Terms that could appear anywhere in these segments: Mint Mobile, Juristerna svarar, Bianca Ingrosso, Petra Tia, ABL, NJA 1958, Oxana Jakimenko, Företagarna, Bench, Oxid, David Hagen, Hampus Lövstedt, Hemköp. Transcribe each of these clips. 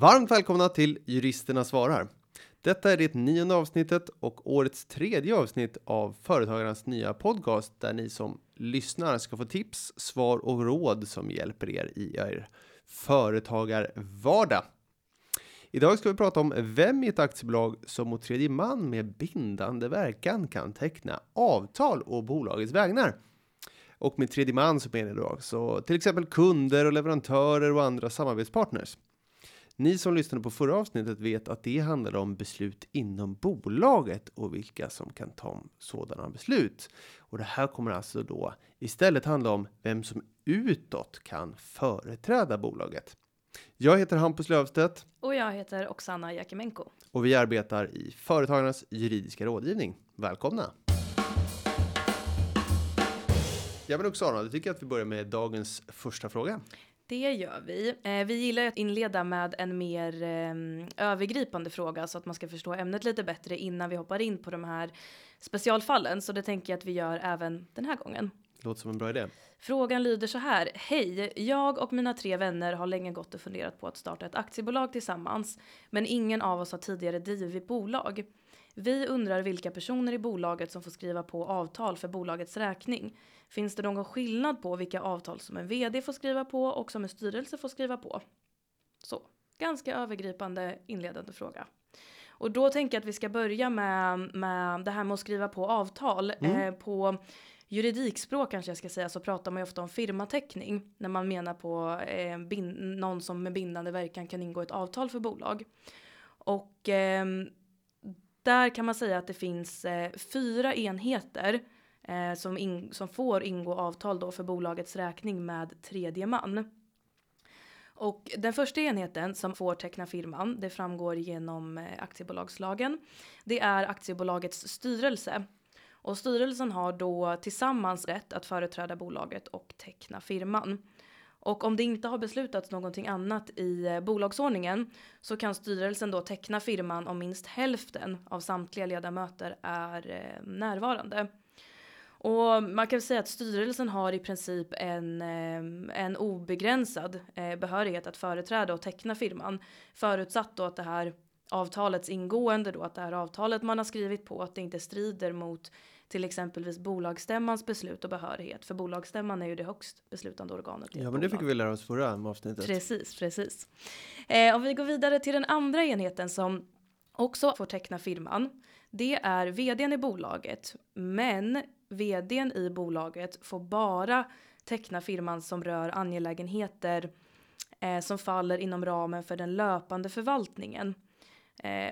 Varmt välkomna till Juristerna svarar. Detta är det 9:e avsnittet och årets 3:e avsnitt av Företagarnas nya podcast där ni som lyssnar ska få tips, svar och råd som hjälper er i er företagarvardag. Idag ska vi prata om vem i ett aktiebolag som mot tredje man med bindande verkan kan teckna avtal och bolagets vägnar. Och med tredje man som menar jag så till exempel kunder och leverantörer och andra samarbetspartners. Ni som lyssnade på förra avsnittet vet att det handlar om beslut inom bolaget och vilka som kan ta sådana beslut. Och det här kommer alltså då istället handla om vem som utåt kan företräda bolaget. Jag heter Hampus Lövstedt. Och jag heter Oxana Jakimenko. Och vi arbetar i Företagarnas juridiska rådgivning. Välkomna! Ja men Oxana, du tycker att vi börjar med dagens första fråga? Det gör vi. Vi gillar att inleda med en mer övergripande fråga så att man ska förstå ämnet lite bättre innan vi hoppar in på de här specialfallen. Så det tänker jag att vi gör även den här gången. Låter som en bra idé. Frågan lyder så här. Hej, jag och mina 3 vänner har länge gått och funderat på att starta ett aktiebolag tillsammans. Men ingen av oss har tidigare drivit bolag. Vi undrar vilka personer i bolaget som får skriva på avtal för bolagets räkning. Finns det någon skillnad på vilka avtal som en vd får skriva på och som en styrelse får skriva på? Så, ganska övergripande inledande fråga. Och då tänker jag att vi ska börja med det här med att skriva på avtal. På juridikspråk kanske jag ska säga så pratar man ju ofta om firmateckning. När man menar på någon som med bindande verkan kan ingå ett avtal för bolag. Och där kan man säga att det finns 4 enheter som får ingå avtal då för bolagets räkning med tredje man. Och den första enheten som får teckna firman, det framgår genom aktiebolagslagen, det är aktiebolagets styrelse. Och styrelsen har då tillsammans rätt att företräda bolaget och teckna firman. Och om det inte har beslutats någonting annat i bolagsordningen så kan styrelsen då teckna firman om minst hälften av samtliga ledamöter är närvarande. Och man kan säga att styrelsen har i princip en obegränsad behörighet att företräda och teckna firman. Förutsatt då att det här avtalets ingående då, att det här avtalet man har skrivit på att det inte strider mot till exempelvis bolagsstämmans beslut och behörighet. För bolagsstämman är ju det högst beslutande organet. Ja, men det fick vi lära oss förra avsnittet. Precis. Om vi går vidare till den andra enheten som också får teckna firman. Det är vdn i bolaget. Men vdn i bolaget får bara teckna firman som rör angelägenheter som faller inom ramen för den löpande förvaltningen.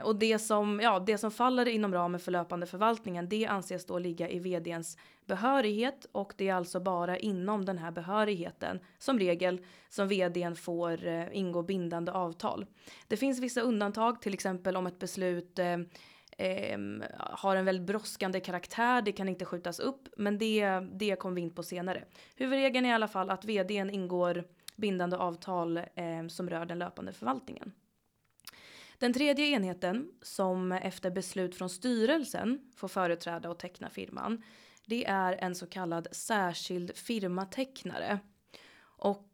Och det som faller inom ramen för löpande förvaltningen, det anses då ligga i vdns behörighet och det är alltså bara inom den här behörigheten som regel som vdn får ingå bindande avtal. Det finns vissa undantag, till exempel om ett beslut har en väldigt brådskande karaktär, det kan inte skjutas upp, men det kommer vi in på senare. Huvudregeln är i alla fall att vdn ingår bindande avtal som rör den löpande förvaltningen. Den tredje enheten som efter beslut från styrelsen får företräda och teckna firman, det är en så kallad särskild firmatecknare. Och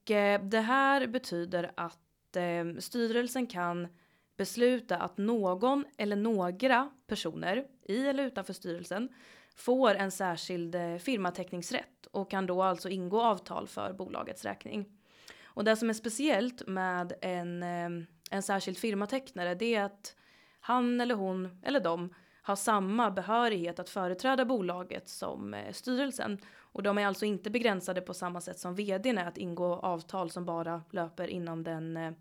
det här betyder att styrelsen kan besluta att någon eller några personer i eller utanför styrelsen får en särskild firmateckningsrätt och kan då alltså ingå avtal för bolagets räkning. Och det som är speciellt med en särskild firmatecknare, det är att han eller hon eller de har samma behörighet att företräda bolaget som styrelsen. Och de är alltså inte begränsade på samma sätt som vdn är att ingå avtal som bara löper inom den,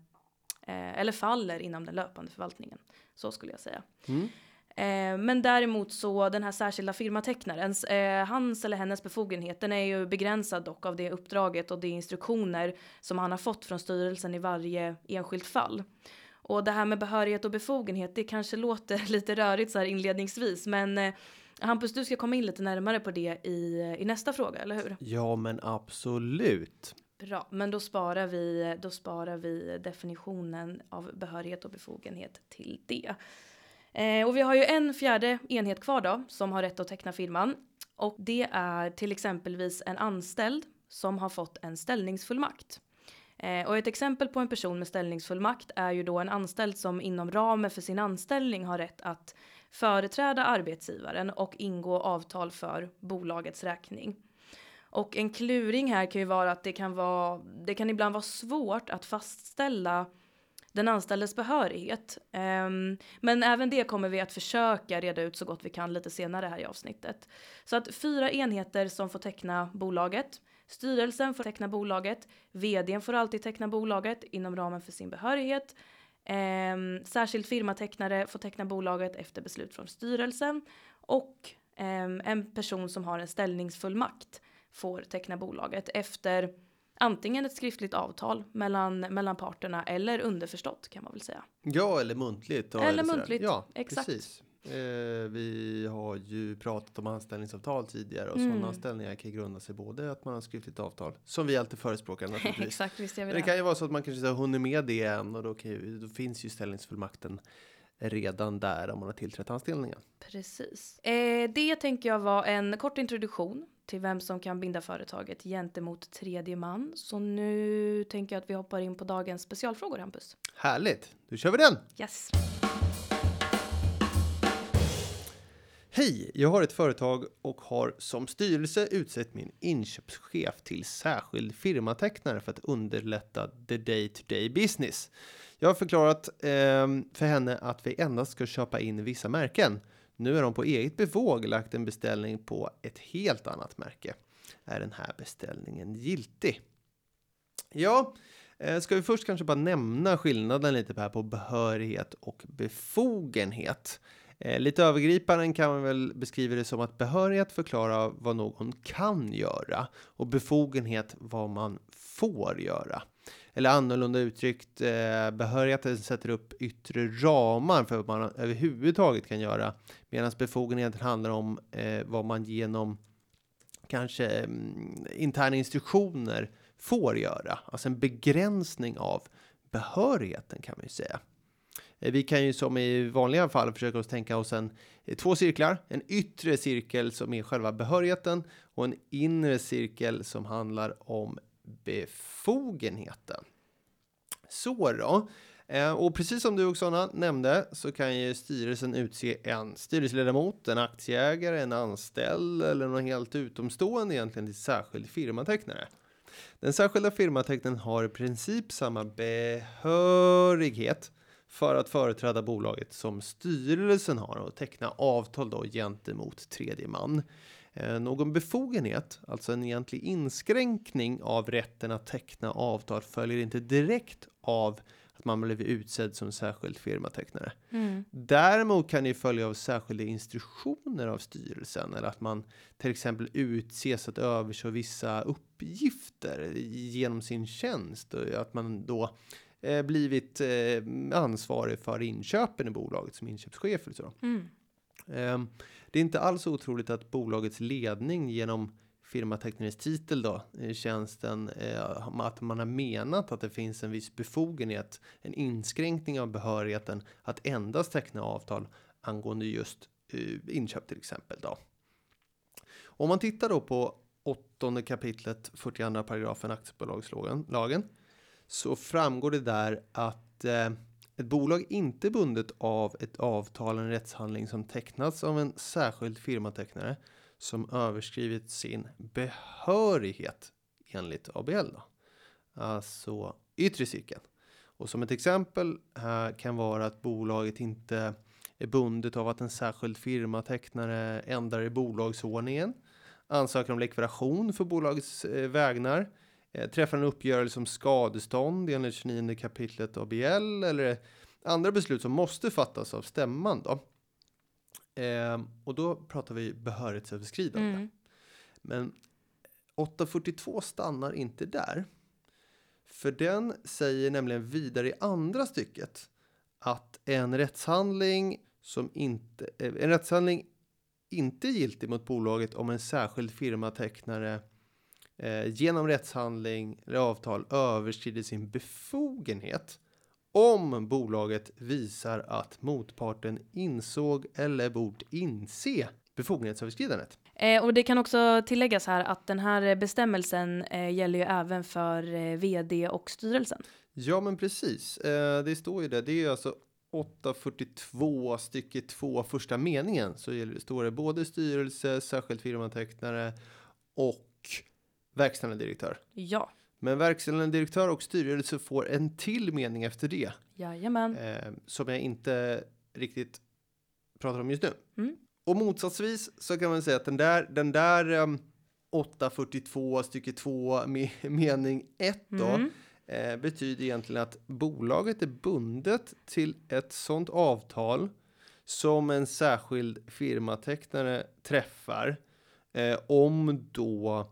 eller faller inom den löpande förvaltningen. Så skulle jag säga. Men däremot så den här särskilda firmatecknarens, hans eller hennes befogenheten är ju begränsad dock av det uppdraget och de instruktioner som han har fått från styrelsen i varje enskilt fall. Och det här med behörighet och befogenhet, det kanske låter lite rörigt så här inledningsvis, men Hampus, du ska komma in lite närmare på det i nästa fråga, eller hur? Ja, men absolut. Bra, men då sparar vi definitionen av behörighet och befogenhet till det. Och vi har ju en fjärde enhet kvar då som har rätt att teckna firman. Och det är till exempelvis en anställd som har fått en ställningsfullmakt. Och ett exempel på en person med ställningsfullmakt är ju då en anställd som inom ramen för sin anställning har rätt att företräda arbetsgivaren och ingå avtal för bolagets räkning. Och en kluring här kan ju vara att det kan ibland vara svårt att fastställa den anställdes behörighet. Men även det kommer vi att försöka reda ut så gott vi kan lite senare här i avsnittet. Så att 4 enheter som får teckna bolaget. Styrelsen får teckna bolaget. VD:n får alltid teckna bolaget inom ramen för sin behörighet. Särskild firmatecknare får teckna bolaget efter beslut från styrelsen. Och en person som har en ställningsfullmakt får teckna bolaget efter antingen ett skriftligt avtal mellan parterna eller underförstått kan man väl säga. Ja, eller muntligt. Eller muntligt, ja, exakt. Precis. Vi har ju pratat om anställningsavtal tidigare och sådana anställningar kan grunda sig både att man har skriftligt avtal, som vi alltid förespråkar naturligtvis. Exakt, visst gör vi det. Men det kan ju vara så att man kanske har hunnit med det än och då finns ju ställningsfullmakten redan där om man har tillträtt anställningen. Precis. Det tänker jag var en kort introduktion till vem som kan binda företaget gentemot tredje man. Så nu tänker jag att vi hoppar in på dagens specialfrågor, Hampus. Härligt, då kör vi den! Yes! Hej, jag har ett företag och har som styrelse utsett min inköpschef till särskild firmatecknare för att underlätta the day-to-day business. Jag har förklarat för henne att vi endast ska köpa in vissa märken. Nu är de på eget bevåg lagt en beställning på ett helt annat märke. Är den här beställningen giltig? Ja, ska vi först kanske bara nämna skillnaden lite här på behörighet och befogenhet. Lite övergripande kan man väl beskriva det som att behörighet förklarar vad någon kan göra och befogenhet vad man får göra. Eller annorlunda uttryckt, behörigheten sätter upp yttre ramar för vad man överhuvudtaget kan göra. Medan befogenheten handlar om vad man genom kanske interna instruktioner får göra. Alltså en begränsning av behörigheten kan man ju säga. Vi kan ju som i vanliga fall försöka oss tänka oss 2 cirklar. En yttre cirkel som är själva behörigheten och en inre cirkel som handlar om befogenheten. Så då. Och precis som du Oxana nämnde så kan ju styrelsen utse en styrelseledamot, en aktieägare, en anställd eller någon helt utomstående egentligen till särskild firmatecknare. Den särskilda firmatecknaren har i princip samma behörighet för att företräda bolaget som styrelsen har och teckna avtal då gentemot tredje man. Någon befogenhet, alltså en egentlig inskränkning av rätten att teckna avtal, följer inte direkt av att man blev utsedd som särskild firmatecknare. Däremot kan det följa av särskilda instruktioner av styrelsen eller att man till exempel utses att överse vissa uppgifter genom sin tjänst och att man då blivit ansvarig för inköpen i bolaget som inköpschef eller så. Det är inte alls otroligt att bolagets ledning genom firmatecknarens titel då, tjänsten, att man har menat att det finns en viss befogenhet, en inskränkning av behörigheten att endast teckna avtal angående just inköp till exempel då. Om man tittar då på 8 kapitlet 42 paragrafen aktiebolagslagen så framgår det där att ett bolag inte bundet av ett avtal eller en rättshandling som tecknats av en särskild firmatecknare som överskrivit sin behörighet enligt ABL då. Alltså yttre cirkeln. Och som ett exempel här kan vara att bolaget inte är bundet av att en särskild firmatecknare ändrar i bolagsordningen, ansöker om likvidation för bolagets vägnar, träffar en uppgörelse om skadestånd enligt 29 kapitlet ABL eller andra beslut som måste fattas av stämman då. Och då pratar vi behörighetsöverskridande. Men 842 stannar inte där. För den säger nämligen vidare i andra stycket att en rättshandling inte är giltig mot bolaget om en särskild firmatecknare genom rättshandling eller avtal överskrider sin befogenhet om bolaget visar att motparten insåg eller borde inse befogenhetsöverskridandet. Och det kan också tilläggas här att den här bestämmelsen gäller ju även för vd och styrelsen. Ja, men precis. Det står ju där. Det är ju alltså 842 stycke 2 första meningen. Så står det både styrelse, särskilt firmatecknare och verkställande direktör. Ja. Men verkställande direktör och styrelse får en till mening efter det. Jajamän. Som jag inte riktigt pratar om just nu. Mm. Och motsatsvis så kan man säga att den där 842 stycke 2 mening 1 då. Mm. Betyder egentligen att bolaget är bundet till ett sådant avtal som en särskild firmatecknare träffar om då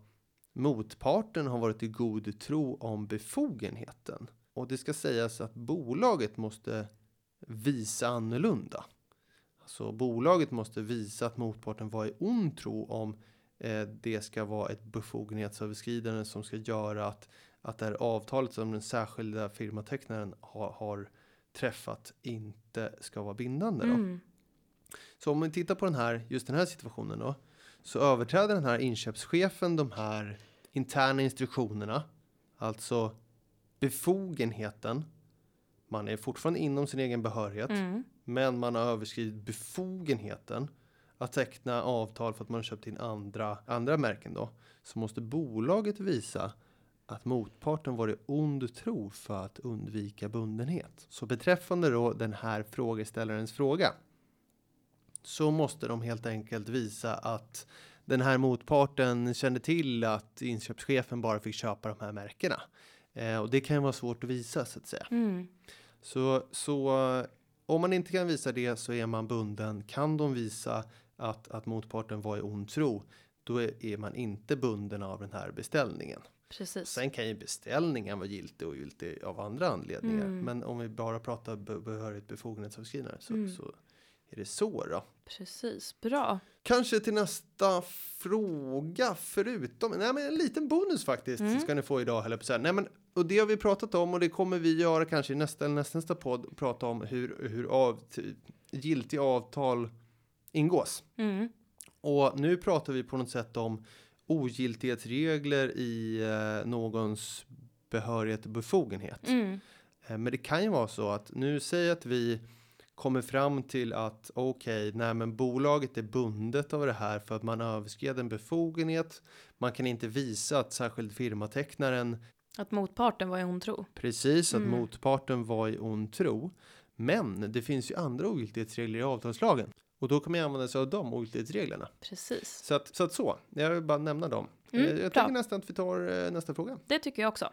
motparten har varit i god tro om befogenheten. Och det ska sägas att bolaget måste visa annorlunda. Alltså bolaget måste visa att motparten var i ond tro om det ska vara ett befogenhetsöverskridande som ska göra att det här avtalet som den särskilda firmatecknaren har träffat inte ska vara bindande. Då. Mm. Så om man tittar på just den här situationen då, så överträder den här inköpschefen de här interna instruktionerna, alltså befogenheten. Man är fortfarande inom sin egen behörighet, men man har överskridit befogenheten att teckna avtal för att man har köpt in andra märken då, så måste bolaget visa att motparten var i ond tro för att undvika bundenhet. Så beträffande då den här frågeställarens fråga, så måste de helt enkelt visa att den här motparten kände till att inköpschefen bara fick köpa de här märkena. Och det kan ju vara svårt att visa så att säga. Mm. Så om man inte kan visa det så är man bunden. Kan de visa att motparten var i ond tro, då är man inte bunden av den här beställningen. Precis. Sen kan ju beställningen vara giltig och giltig av andra anledningar. Mm. Men om vi bara pratar behörigt befogenhetsavskrivningar så är det så då. Precis, bra. Kanske till nästa fråga men en liten bonus faktiskt ska ni få idag. Och det har vi pratat om och det kommer vi göra kanske i nästa eller nästa podd. Prata om hur giltiga avtal ingås. Mm. Och nu pratar vi på något sätt om ogiltighetsregler i någons behörighet och befogenhet. Mm. Men det kan ju vara så att nu säger att vi kommer fram till att bolaget är bundet av det här för att man överskred en befogenhet. Man kan inte visa att särskild firmatecknaren... Att motparten var i ond tro. Precis, att motparten var i ond tro. Men det finns ju andra ogiltighetsregler i avtalslagen. Och då kommer jag använda sig av de ogiltighetsreglerna. Precis. Så jag vill bara nämna dem. Jag tänker nästan att vi tar nästa fråga. Det tycker jag också.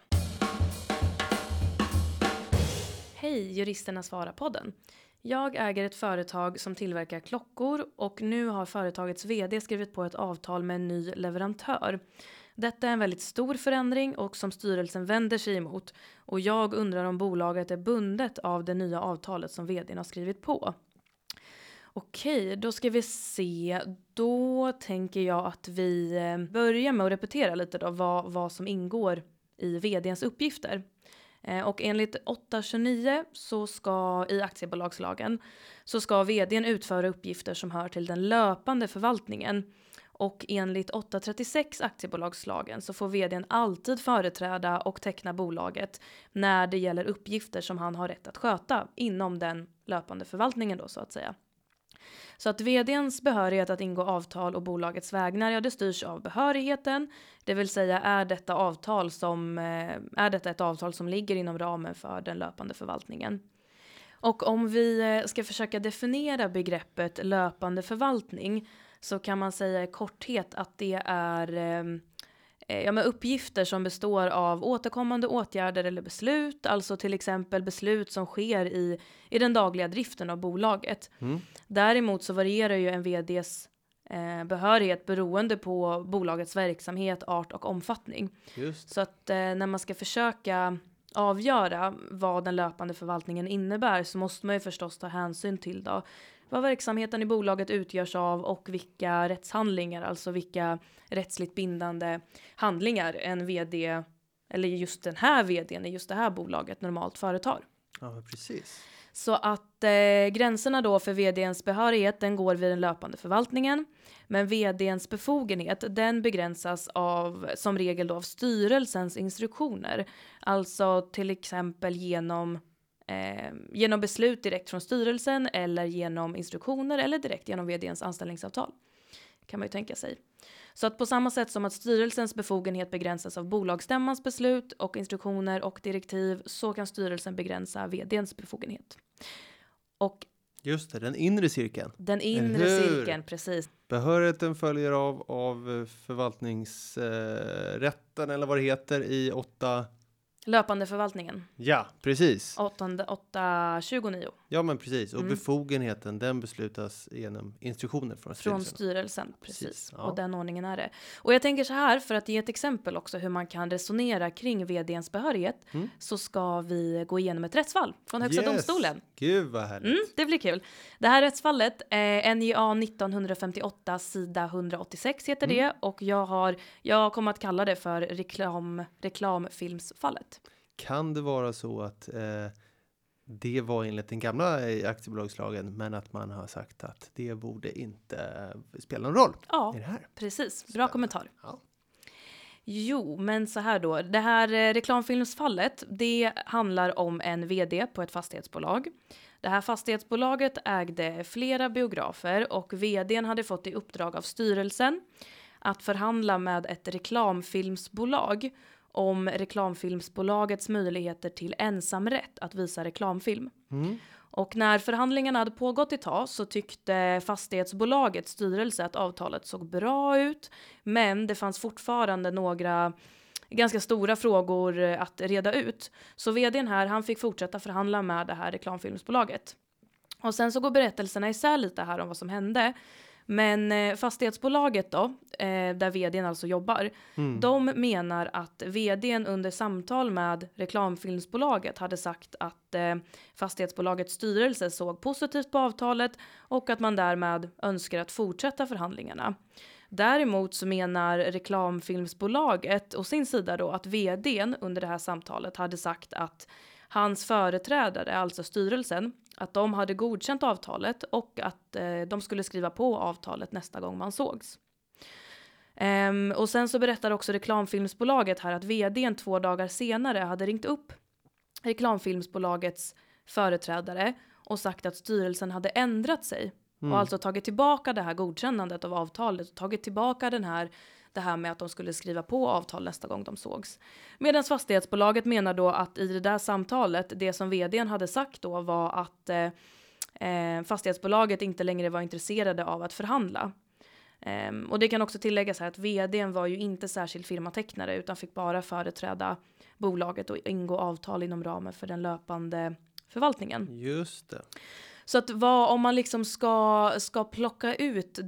Hej, Juristerna svarar podden. Jag äger ett företag som tillverkar klockor och nu har företagets vd skrivit på ett avtal med en ny leverantör. Detta är en väldigt stor förändring och som styrelsen vänder sig emot. Och jag undrar om bolaget är bundet av det nya avtalet som vdn har skrivit på. Okej, då ska vi se. Då tänker jag att vi börjar med att repetera lite då vad som ingår i vdns uppgifter. Och enligt 829 så ska i aktiebolagslagen så ska vdn utföra uppgifter som hör till den löpande förvaltningen. Och enligt 836 aktiebolagslagen så får vdn alltid företräda och teckna bolaget när det gäller uppgifter som han har rätt att sköta inom den löpande förvaltningen då så att säga. Så att vdns behörighet att ingå avtal och bolagets vägnar, det styrs av behörigheten. Det vill säga är detta ett avtal som ligger inom ramen för den löpande förvaltningen. Och om vi ska försöka definiera begreppet löpande förvaltning så kan man säga i korthet att det är uppgifter som består av återkommande åtgärder eller beslut. Alltså till exempel beslut som sker i den dagliga driften av bolaget. Mm. Däremot så varierar ju en vds behörighet beroende på bolagets verksamhet, art och omfattning. Just. Så att när man ska försöka avgöra vad den löpande förvaltningen innebär så måste man ju förstås ta hänsyn till då vad verksamheten i bolaget utgörs av och vilka rättshandlingar, alltså vilka rättsligt bindande handlingar en vd, eller just den här vdn i just det här bolaget normalt företar. Ja, precis. Så att gränserna då för vdns behörighet, den går vid den löpande förvaltningen. Men vdns befogenhet, den begränsas av, som regel då, av styrelsens instruktioner. Alltså till exempel genom beslut direkt från styrelsen eller genom instruktioner eller direkt genom vdns anställningsavtal. Kan man ju tänka sig. Så att på samma sätt som att styrelsens befogenhet begränsas av bolagsstämmans beslut och instruktioner och direktiv, så kan styrelsen begränsa vdns befogenhet. Och just det, den inre cirkeln. Den inre cirkeln, precis. Behörigheten följer av förvaltningsrätten eller vad det heter i 8... Löpande förvaltningen. Ja, precis. 829. Ja, men precis. Och befogenheten, den beslutas genom instruktioner från styrelsen. Från styrelsen, precis. Ja. Och den ordningen är det. Och jag tänker så här, för att ge ett exempel också hur man kan resonera kring vdns behörighet, så ska vi gå igenom ett rättsfall från Högsta domstolen. Gud vad härligt. Det blir kul. Det här rättsfallet, NJA 1958, sida 186 heter det. Och jag kommer att kalla det för reklamfilmsfallet. Kan det vara så att det var enligt den gamla aktiebolagslagen, men att man har sagt att det borde inte spela någon roll? Ja, det här? Precis. Bra kommentar. Ja. Jo, men så här då. Det här reklamfilmsfallet, det handlar om en vd på ett fastighetsbolag. Det här fastighetsbolaget ägde flera biografer och vdn hade fått i uppdrag av styrelsen att förhandla med ett reklamfilmsbolag om reklamfilmsbolagets möjligheter till ensamrätt att visa reklamfilm. Och när förhandlingarna hade pågått ett tag så tyckte fastighetsbolagets styrelse att avtalet såg bra ut, men det fanns fortfarande några ganska stora frågor att reda ut. Så vdn här, han fick fortsätta förhandla med det här reklamfilmsbolaget. Och sen så går berättelserna isär lite här om vad som hände. Men fastighetsbolaget då, där vdn alltså jobbar, de menar att vdn under samtal med reklamfilmsbolaget hade sagt att fastighetsbolagets styrelse såg positivt på avtalet och att man därmed önskar att fortsätta förhandlingarna. Däremot så menar reklamfilmsbolaget och sin sida då att vdn under det här samtalet hade sagt att hans företrädare, alltså styrelsen, att de hade godkänt avtalet och att de skulle skriva på avtalet nästa gång man sågs. Och sen så berättar också reklamfilmsbolaget här att vdn 2 dagar senare hade ringt upp reklamfilmsbolagets företrädare och sagt att styrelsen hade ändrat sig. Och alltså tagit tillbaka det här godkännandet av avtalet och tagit tillbaka det här med att de skulle skriva på avtal nästa gång de sågs. Medan fastighetsbolaget menar då att i det där samtalet, det som vdn hade sagt då var att fastighetsbolaget inte längre var intresserade av att förhandla. Och det kan också tilläggas här att vdn var ju inte särskild firmatecknare utan fick bara företräda bolaget och ingå avtal inom ramen för den löpande förvaltningen. Just det. Så att om man liksom ska plocka ut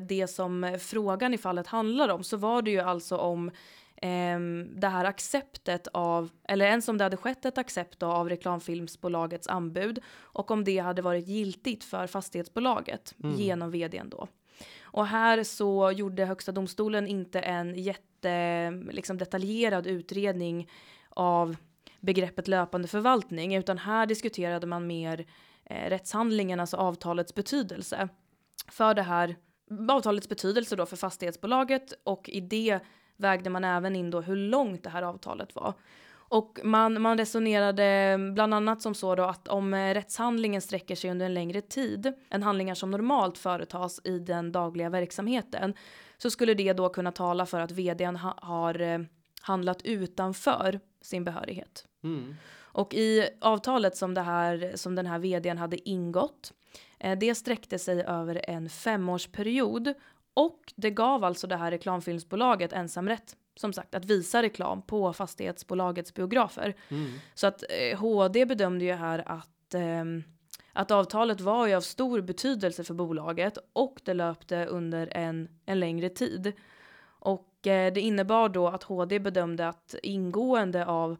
det som frågan i fallet handlar om, så var det ju alltså om det här acceptet av, eller ens om det hade skett ett accept av reklamfilmsbolagets anbud och om det hade varit giltigt för fastighetsbolaget genom vdn då. Och här så gjorde Högsta domstolen inte en detaljerad utredning av begreppet löpande förvaltning, utan här diskuterade man mer rättshandlingen, alltså avtalets betydelse för det här, avtalets betydelse då för fastighetsbolaget, och i det vägde man även in då hur långt det här avtalet var. Och man resonerade bland annat som så då att om rättshandlingen sträcker sig under en längre tid än handlingar som normalt företas i den dagliga verksamheten, så skulle det då kunna tala för att vdn har handlat utanför sin behörighet. Och i avtalet som den här vdn hade ingått, det sträckte sig över en 5-årsperiod och det gav alltså det här reklamfilmsbolaget ensamrätt, som sagt, att visa reklam på fastighetsbolagets biografer. Så att HD bedömde ju här att avtalet var ju av stor betydelse för bolaget och det löpte under en längre tid. Och det innebar då att HD bedömde att ingående av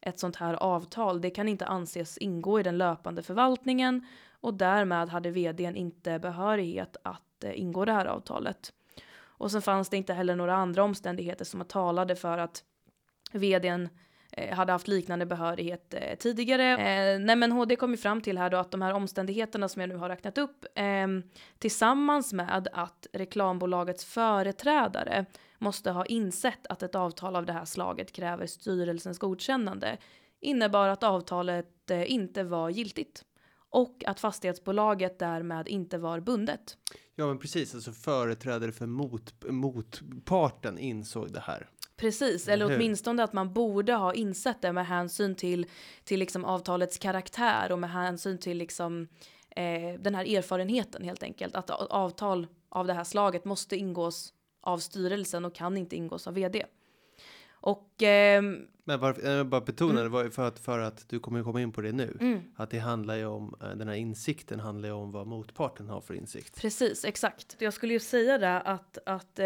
ett sånt här avtal, det kan inte anses ingå i den löpande förvaltningen, och därmed hade vdn inte behörighet att ingå det här avtalet. Och sen fanns det inte heller några andra omständigheter som talade för att vdn hade haft liknande behörighet tidigare. Men HD kom ju fram till här då att de här omständigheterna som jag nu har räknat upp tillsammans med att reklambolagets företrädare måste ha insett att ett avtal av det här slaget kräver styrelsens godkännande innebar att avtalet inte var giltigt. Och att fastighetsbolaget därmed inte var bundet. Ja, men precis. Alltså företrädare för motparten insåg det här. Precis, eller åtminstone att man borde ha insett det med hänsyn till liksom avtalets karaktär och med hänsyn till liksom, den här erfarenheten helt enkelt. Att avtal av det här slaget måste ingås av styrelsen och kan inte ingås av vd. Och, men varför, jag bara betonar det var för att du kommer komma in på det nu att det handlar ju om, den här insikten handlar ju om vad motparten har för insikt. Precis, exakt. Jag skulle ju säga det att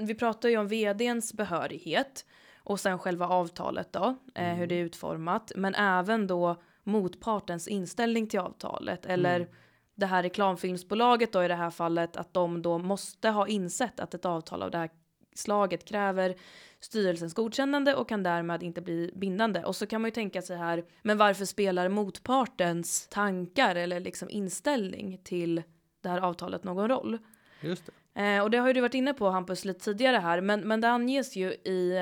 vi pratar ju om vdns behörighet och sen själva avtalet då, hur det är utformat, men även då motpartens inställning till avtalet eller det här reklamfilmsbolaget då i det här fallet, att de då måste ha insett att ett avtal av det här slaget kräver styrelsens godkännande och kan därmed inte bli bindande. Och så kan man ju tänka sig här, men varför spelar motpartens tankar eller liksom inställning till det här avtalet någon roll? Just det. Och det har ju du varit inne på, Hampus, lite tidigare här, men det anges ju i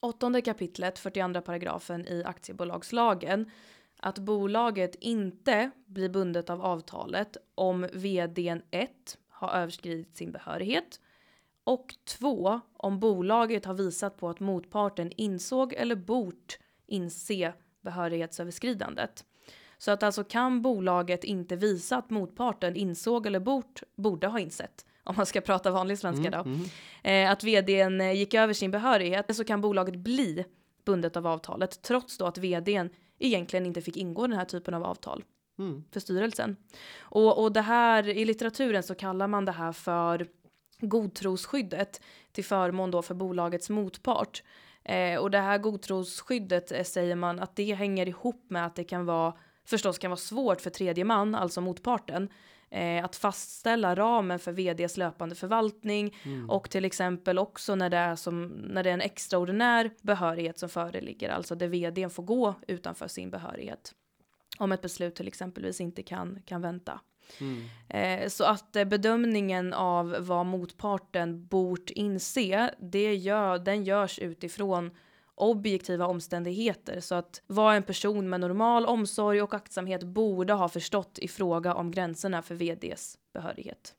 8 kapitlet 42 paragrafen i aktiebolagslagen att bolaget inte blir bundet av avtalet om vdn 1 har överskridit sin behörighet. Och 2, om bolaget har visat på att motparten insåg eller bort inse behörighetsöverskridandet. Så att alltså kan bolaget inte visa att motparten insåg eller borde ha insett, om man ska prata vanlig svenska då, att vdn gick över sin behörighet, så kan bolaget bli bundet av avtalet trots då att vdn egentligen inte fick ingå den här typen av avtal för styrelsen. Och det här, i litteraturen så kallar man det här för godtrosskyddet till förmån då för bolagets motpart. Och det här godtrosskyddet säger man att det hänger ihop med att det kan vara svårt för tredje man, alltså motparten, att fastställa ramen för vds löpande förvaltning och till exempel också när det är en extraordinär behörighet som föreligger, alltså där vdn får gå utanför sin behörighet om ett beslut till exempelvis inte kan vänta. Så att bedömningen av vad motparten bort inse, den görs utifrån objektiva omständigheter. Så att vad en person med normal omsorg och aktsamhet borde ha förstått i fråga om gränserna för vds behörighet.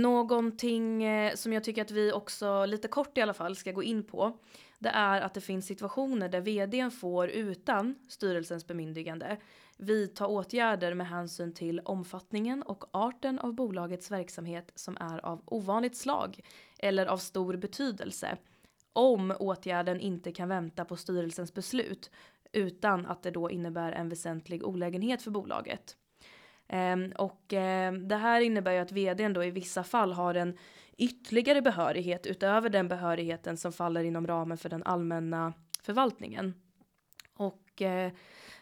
Någonting som jag tycker att vi också lite kort i alla fall ska gå in på, det är att det finns situationer där vdn får utan styrelsens bemyndigande vidta åtgärder med hänsyn till omfattningen och arten av bolagets verksamhet som är av ovanligt slag eller av stor betydelse, om åtgärden inte kan vänta på styrelsens beslut utan att det då innebär en väsentlig olägenhet för bolaget. Och det här innebär ju att vdn då i vissa fall har en ytterligare behörighet utöver den behörigheten som faller inom ramen för den allmänna förvaltningen. Och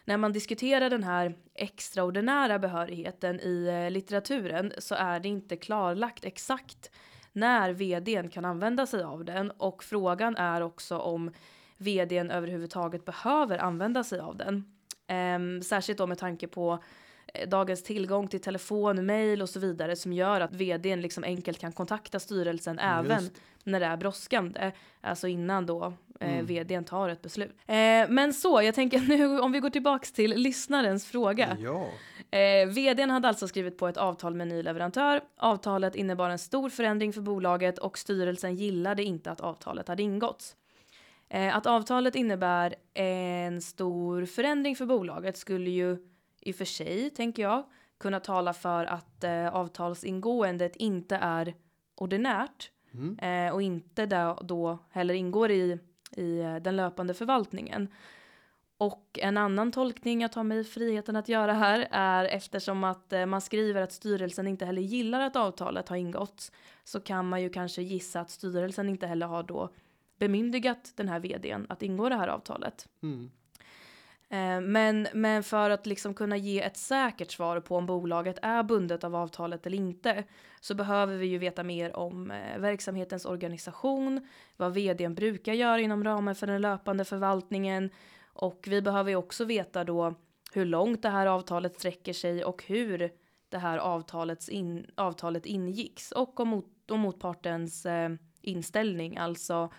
när man diskuterar den här extraordinära behörigheten i litteraturen så är det inte klarlagt exakt när vdn kan använda sig av den, och frågan är också om vdn överhuvudtaget behöver använda sig av den. Särskilt då med tanke på dagens tillgång till telefon, mejl och så vidare, som gör att vdn liksom enkelt kan kontakta styrelsen även när det är brådskande. Alltså innan då vdn tar ett beslut. Men så, jag tänker nu om vi går tillbaks till lyssnarens fråga. Ja. Vdn hade alltså skrivit på ett avtal med en ny leverantör. Avtalet innebar en stor förändring för bolaget och styrelsen gillade inte att avtalet hade ingåtts. Att avtalet innebär en stor förändring för bolaget skulle ju i för sig, tänker jag, kunna tala för att avtalsingåendet inte är ordinärt och inte då heller ingår i den löpande förvaltningen. Och en annan tolkning jag tar mig friheten att göra här är, eftersom att man skriver att styrelsen inte heller gillar att avtalet har ingått, så kan man ju kanske gissa att styrelsen inte heller har då bemyndigat den här vdn att ingå det här avtalet. Men för att liksom kunna ge ett säkert svar på om bolaget är bundet av avtalet eller inte, så behöver vi ju veta mer om verksamhetens organisation, vad vdn brukar göra inom ramen för den löpande förvaltningen, och vi behöver ju också veta då hur långt det här avtalet sträcker sig och hur det här avtalet ingicks, och om motpartens inställning, alltså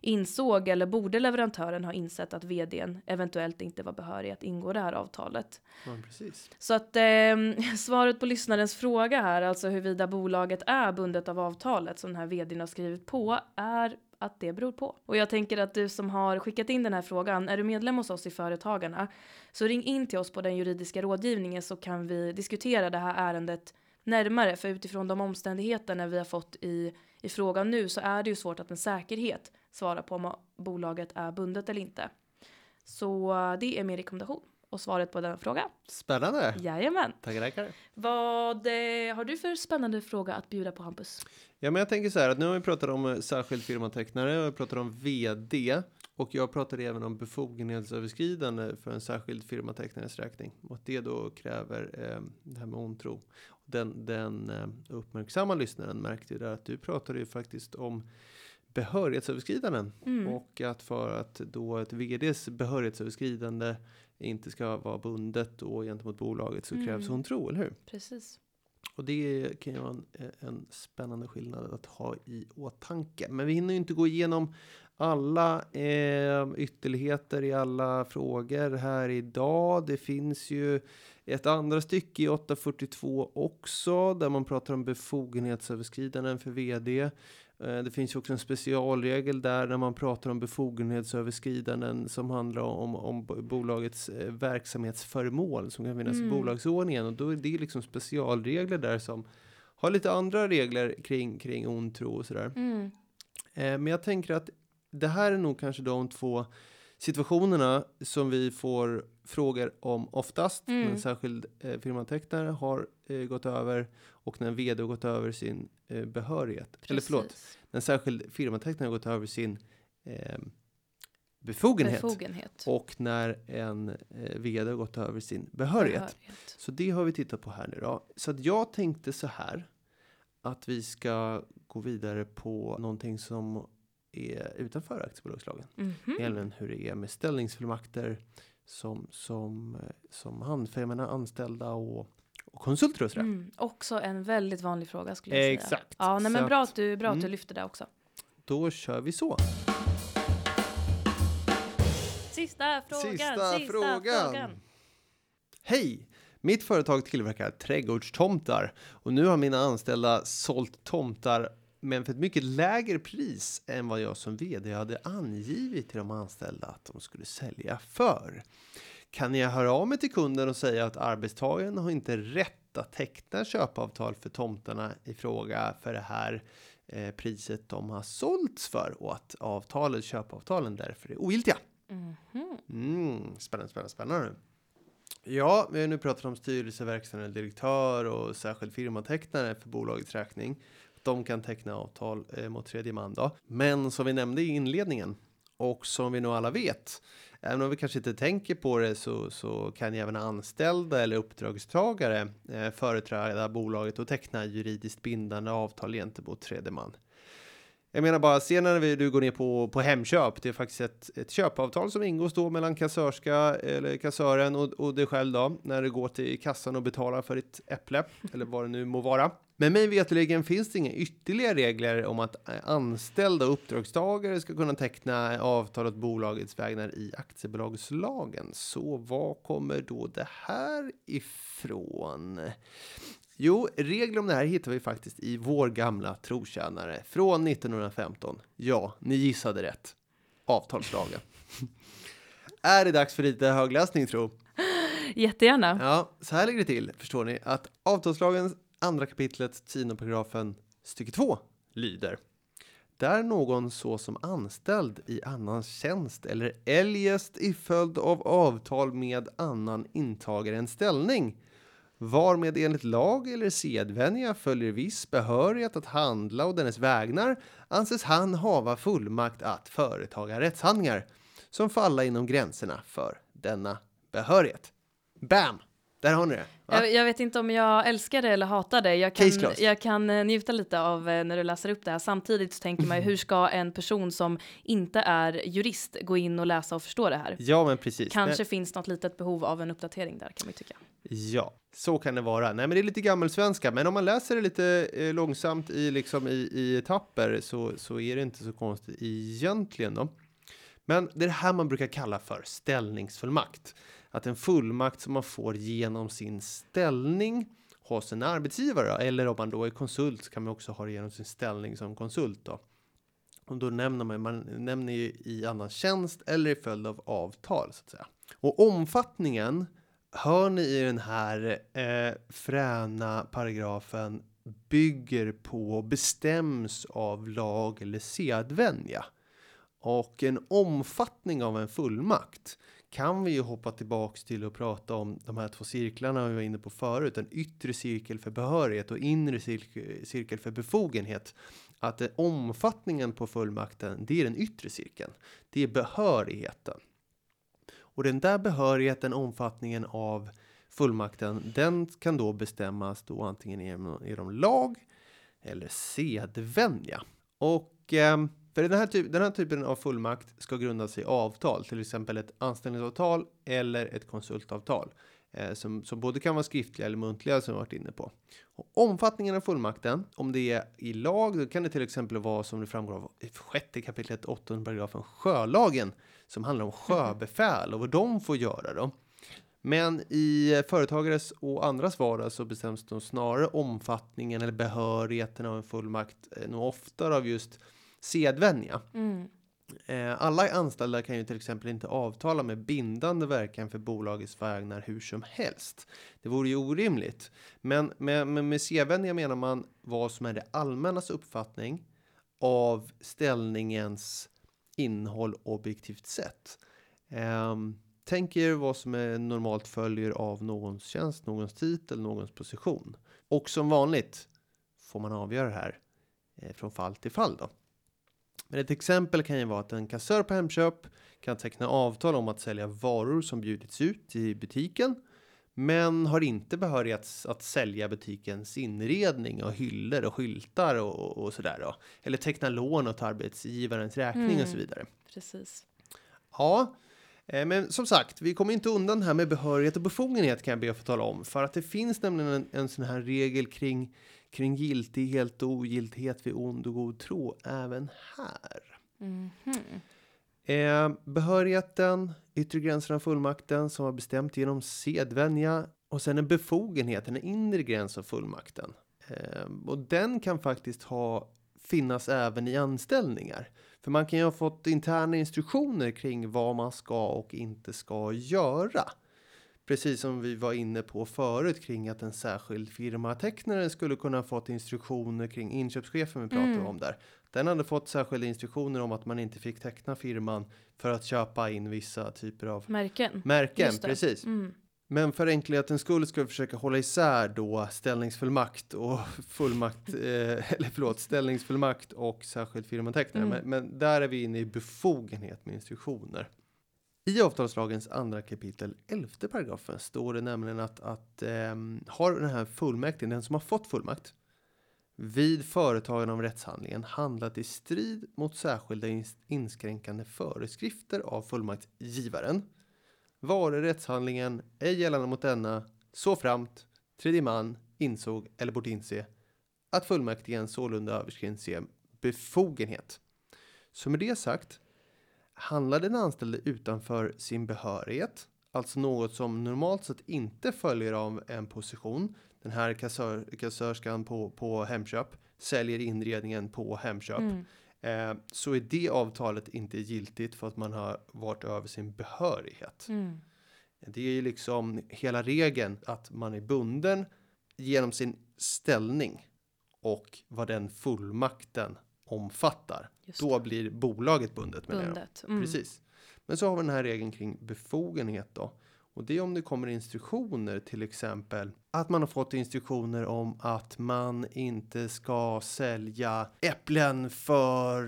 insåg eller borde leverantören ha insett att vdn eventuellt inte var behörig att ingå det här avtalet. Ja, precis. Så att svaret på lyssnarens fråga här, alltså huruvida bolaget är bundet av avtalet som den här vdn har skrivit på, är att det beror på. Och jag tänker att du som har skickat in den här frågan, är du medlem hos oss i Företagarna, så ring in till oss på den juridiska rådgivningen, så kan vi diskutera det här ärendet närmare. För utifrån de omständigheterna vi har fått i frågan nu, så är det ju svårt att en säkerhet svara på om bolaget är bundet eller inte. Så det är min rekommendation och svaret på den frågan. Spännande! Jajamän! Tackar. Vad har du för spännande fråga att bjuda på, Hampus? Ja, men jag tänker så här, att nu har vi pratat om särskild firmatecknare och jag pratar om vd, och jag pratade även om befogenhetsöverskridande för en särskild firmatecknares räkning, och det då kräver det här med ontro. Den uppmärksamma lyssnaren märkte ju där att du pratade ju faktiskt om behörighetsöverskridanden, och att för att då ett vds behörighetsöverskridande inte ska vara bundet och gentemot bolaget, så krävs ontro, eller hur? Precis. Och det kan ju vara en spännande skillnad att ha i åtanke. Men vi hinner ju inte gå igenom alla ytterligheter i alla frågor här idag. Det finns ju ett andra stycke i 842 också, där man pratar om befogenhetsöverskridanden för vd. Det finns ju också en specialregel där när man pratar om befogenhetsöverskridanden som handlar om bolagets verksamhetsföremål som kan finnas i bolagsordningen. Och då är det liksom specialregler där som har lite andra regler kring ontro och sådär. Men jag tänker att det här är nog kanske de två situationerna som vi får frågor om oftast. När en särskild firmatecknare har gått över, och när en vd har gått över sin behörighet. Precis. Eller förlåt, när en särskild firmatecknare har gått över sin befogenhet. Och när en vd har gått över sin behörighet. Så det har vi tittat på här nu då. Så att jag tänkte så här, att vi ska gå vidare på någonting som är utanför aktiebolagslagen. Eller hur det är med ställningsfullmakter som handfirmorna, anställda och konsulter och sådär. Också en väldigt vanlig fråga skulle jag säga. Exakt. Ja, nej, men bra att du lyfter det också. Då kör vi så. Sista frågan. Hej! Mitt företag tillverkar trädgårdstomtar, och nu har mina anställda sålt tomtar, men för ett mycket lägre pris än vad jag som vd hade angivit till de anställda att de skulle sälja för. Kan jag höra av mig till kunden och säga att arbetstagaren har inte rätt att teckna köpavtal för tomtarna i fråga för det här priset de har sålts för, och att köpavtalen därför är ogiltiga? Spännande. Ja, vi har nu pratat om styrelse, verkställande direktör och särskild firmatecknare för bolagets räkning. De kan teckna avtal mot tredje man då. Men som vi nämnde i inledningen, och som vi nog alla vet, även om vi kanske inte tänker på det, så kan ju även anställda eller uppdragstagare företräda bolaget och teckna juridiskt bindande avtal gentemot tredje man. Jag menar bara, senare du går ner på Hemköp, det är faktiskt ett köpavtal som ingås då mellan kassören och dig själv då, när du går till kassan och betalar för ditt äpple, eller vad det nu må vara. Men mig vetligen finns det inga ytterligare regler om att anställda och uppdragstagare ska kunna teckna avtal åt bolagets vägnar i aktiebolagslagen. Så vad kommer då det här ifrån? Jo, regler om det här hittar vi faktiskt i vår gamla trotjänare från 1915. Ja, ni gissade rätt. Avtalslagen. Är det dags för lite högläsning, tro? Jättegärna. Ja, så här ligger det till, förstår ni, att avtalslagens 2 kapitlet, 10 paragrafen, stycke 2 lyder: där någon såsom anställd i annans tjänst eller eljest i följd av avtal med annan intager en ställning, varmed enligt lag eller sedvänja följer viss behörighet att handla och dennes vägnar, anses han hava fullmakt att företaga rättshandlingar som falla inom gränserna för denna behörighet. Bam! Där har ni det. Jag vet inte om jag älskar det eller hatar det. Jag kan njuta lite av när du läser upp det här. Samtidigt så tänker man ju, hur ska en person som inte är jurist gå in och läsa och förstå det här? Ja, men precis. Kanske finns något litet behov av en uppdatering där, kan vi tycka. Ja, så kan det vara. Nej, men det är lite gammelsvenska. Men om man läser det lite långsamt i etapper så är det inte så konstigt egentligen då. Men det är det här man brukar kalla för ställningsfullmakt. Att en fullmakt som man får genom sin ställning hos en arbetsgivare. Eller om man då är konsult så kan man också ha det genom sin ställning som konsult då. Och då nämner man nämner ju i annan tjänst eller i följd av avtal så att säga. Och omfattningen hör ni i den här fräna paragrafen bygger på och bestäms av lag eller sedvänja. Och en omfattning av en fullmakt kan vi ju hoppa tillbaka till och prata om de här två cirklarna vi var inne på förut. En yttre cirkel för behörighet och inre cirkel för befogenhet. Att omfattningen på fullmakten, det är den yttre cirkeln. Det är behörigheten. Och den där behörigheten, omfattningen av fullmakten, den kan då bestämmas då antingen genom lag eller sedvänja. Och... För den här typen av fullmakt ska grundas i avtal, till exempel ett anställningsavtal eller ett konsultavtal. Som både kan vara skriftliga eller muntliga som vi har varit inne på. Och omfattningen av fullmakten, om det är i lag, då kan det till exempel vara som det framgår av 6 kapitlet 8 paragrafen sjölagen som handlar om sjöbefäl och vad de får göra då. Men i företagares och andras vardag så bestäms de snarare omfattningen eller behörigheten av en fullmakt nog oftare av just sedvänja. Mm. Alla anställda kan ju till exempel inte avtala med bindande verkan för bolagets vägnar hur som helst. Det vore ju orimligt. Men med sedvänja menar man vad som är det allmännas uppfattning av ställningens innehåll objektivt sett. Tänk er vad som är normalt följer av någons tjänst, någons titel, någons position. Och som vanligt får man avgöra det här från fall till fall då. Men ett exempel kan ju vara att en kassör på Hemköp kan teckna avtal om att sälja varor som bjudits ut i butiken, men har inte behörighet att sälja butikens inredning och hyllor och skyltar och sådär då. Eller teckna lån åt arbetsgivarens räkning och så vidare. Precis. Ja, men som sagt, vi kommer inte undan här med behörighet och befogenhet kan jag be att få tala om. För att det finns nämligen en sån här regel kring giltighet och ogiltighet vid ond och god tro även här. Mm-hmm. Behörigheten, yttre gränsen av fullmakten som var bestämt genom sedvänja och sen en befogenhet, en inre gräns av fullmakten. Och den kan faktiskt finnas även i anställningar. För man kan ju ha fått interna instruktioner kring vad man ska och inte ska göra. Precis som vi var inne på förut kring att en särskild firmatecknare skulle kunna ha fått instruktioner kring inköpschefen vi pratade om där. Den hade fått särskilda instruktioner om att man inte fick teckna firman för att köpa in vissa typer av märken precis. Mm. Men för enkelhetens skull ska vi försöka hålla isär då ställningsfullmakt och ställningsfullmakt och särskild firmatecknare. Men där är vi inne i befogenhet med instruktioner. I avtalslagens 2 kapitel 11 paragrafen står det nämligen att har den här fullmakten, den som har fått fullmakt, vid företagen om rättshandlingen handlat i strid mot särskilda inskränkande föreskrifter av fullmaktsgivaren, vare rättshandlingen ej gällande mot denna, så framt tredje man insåg eller borde inse att fullmaktigen sålunda överskrider sin befogenhet. Så med det sagt, handlar den anställde utanför sin behörighet, alltså något som normalt sett inte följer av en position. Den här kassörskan på Hemköp säljer inredningen på Hemköp. Så är det avtalet inte giltigt för att man har varit över sin behörighet. Det är ju liksom hela regeln att man är bunden genom sin ställning och vad den fullmakten omfattar. Då blir bolaget bundet. Precis. Men så har vi den här regeln kring befogenhet då. Och det är om det kommer instruktioner till exempel att man har fått instruktioner om att man inte ska sälja äpplen för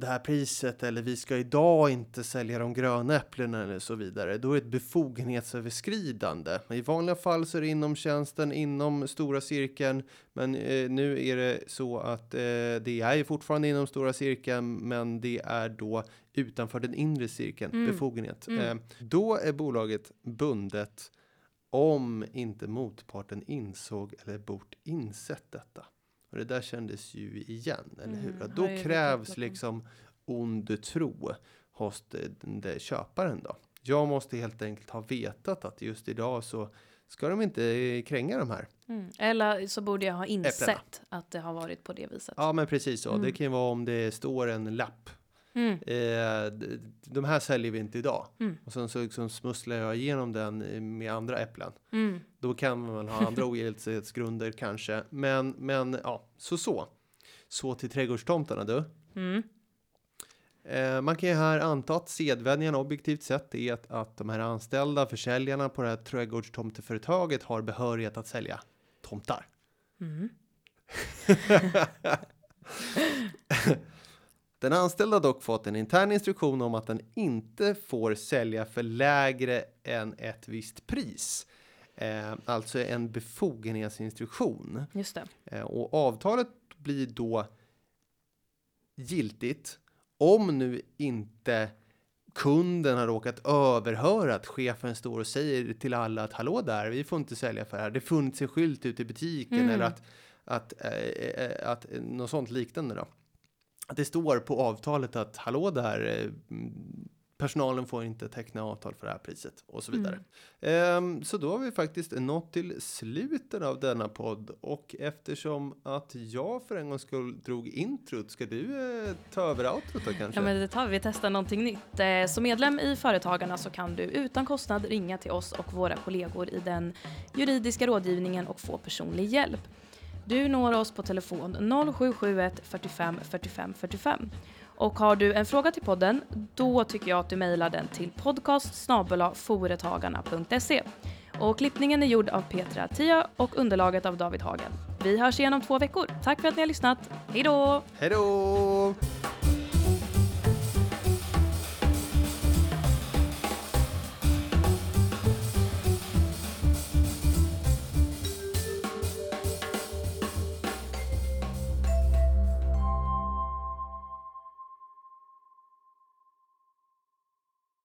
det här priset, eller vi ska idag inte sälja de gröna äpplen eller så vidare. Då är det ett befogenhetsöverskridande. I vanliga fall så är det inom tjänsten, inom stora cirkeln, men nu är det så att det är fortfarande inom stora cirkeln, men det är då utanför den inre cirkeln, befogenhet. Då är bolaget bundet om inte motparten insåg eller bort insett detta. Och det där kändes ju igen, eller hur? Då krävs liksom ond tro hos den köparen då. Jag måste helt enkelt ha vetat att just idag så ska de inte kränga de här. Eller så borde jag ha insett att det har varit på det viset. Ja, men precis så. Det kan ju vara om det står en lapp. De här säljer vi inte idag. Och sen så liksom smusslar jag igenom den med andra äpplen. Då kan man ha andra ogiltighetsgrunder kanske. Men ja, så. Så till trädgårdstomtarna du. Man kan ju här anta att sedvänjan objektivt sett är att de här anställda försäljarna på det här trädgårdstomteföretaget har behörighet att sälja tomtar. Den anställda har dock fått en intern instruktion om att den inte får sälja för lägre än ett visst pris. Alltså en befogenhetsinstruktion. Just det. Och avtalet blir då giltigt om nu inte kunden har råkat överhöra att chefen står och säger till alla att hallå där, vi får inte sälja för det här. Det funnits en skylt ute i butiken eller att något sånt liknande då. Att det står på avtalet att hallå där, personalen får inte teckna avtal för det här priset och så vidare. Så då har vi faktiskt nått till slutet av denna podd. Och eftersom att jag för en gång skull drog introt, ska du ta över outrot då kanske? Ja, men det tar vi. Testar någonting nytt. Som medlem i Företagarna så kan du utan kostnad ringa till oss och våra kollegor i den juridiska rådgivningen och få personlig hjälp. Du når oss på telefon 0771 45 45 45. Och har du en fråga till podden, då tycker jag att du mejlar den till podcast@företagarna.se. Och klippningen är gjord av Petra Tia och underlaget av David Hagen. Vi hörs igen om 2 veckor. Tack för att ni har lyssnat. Hej då! Hej då!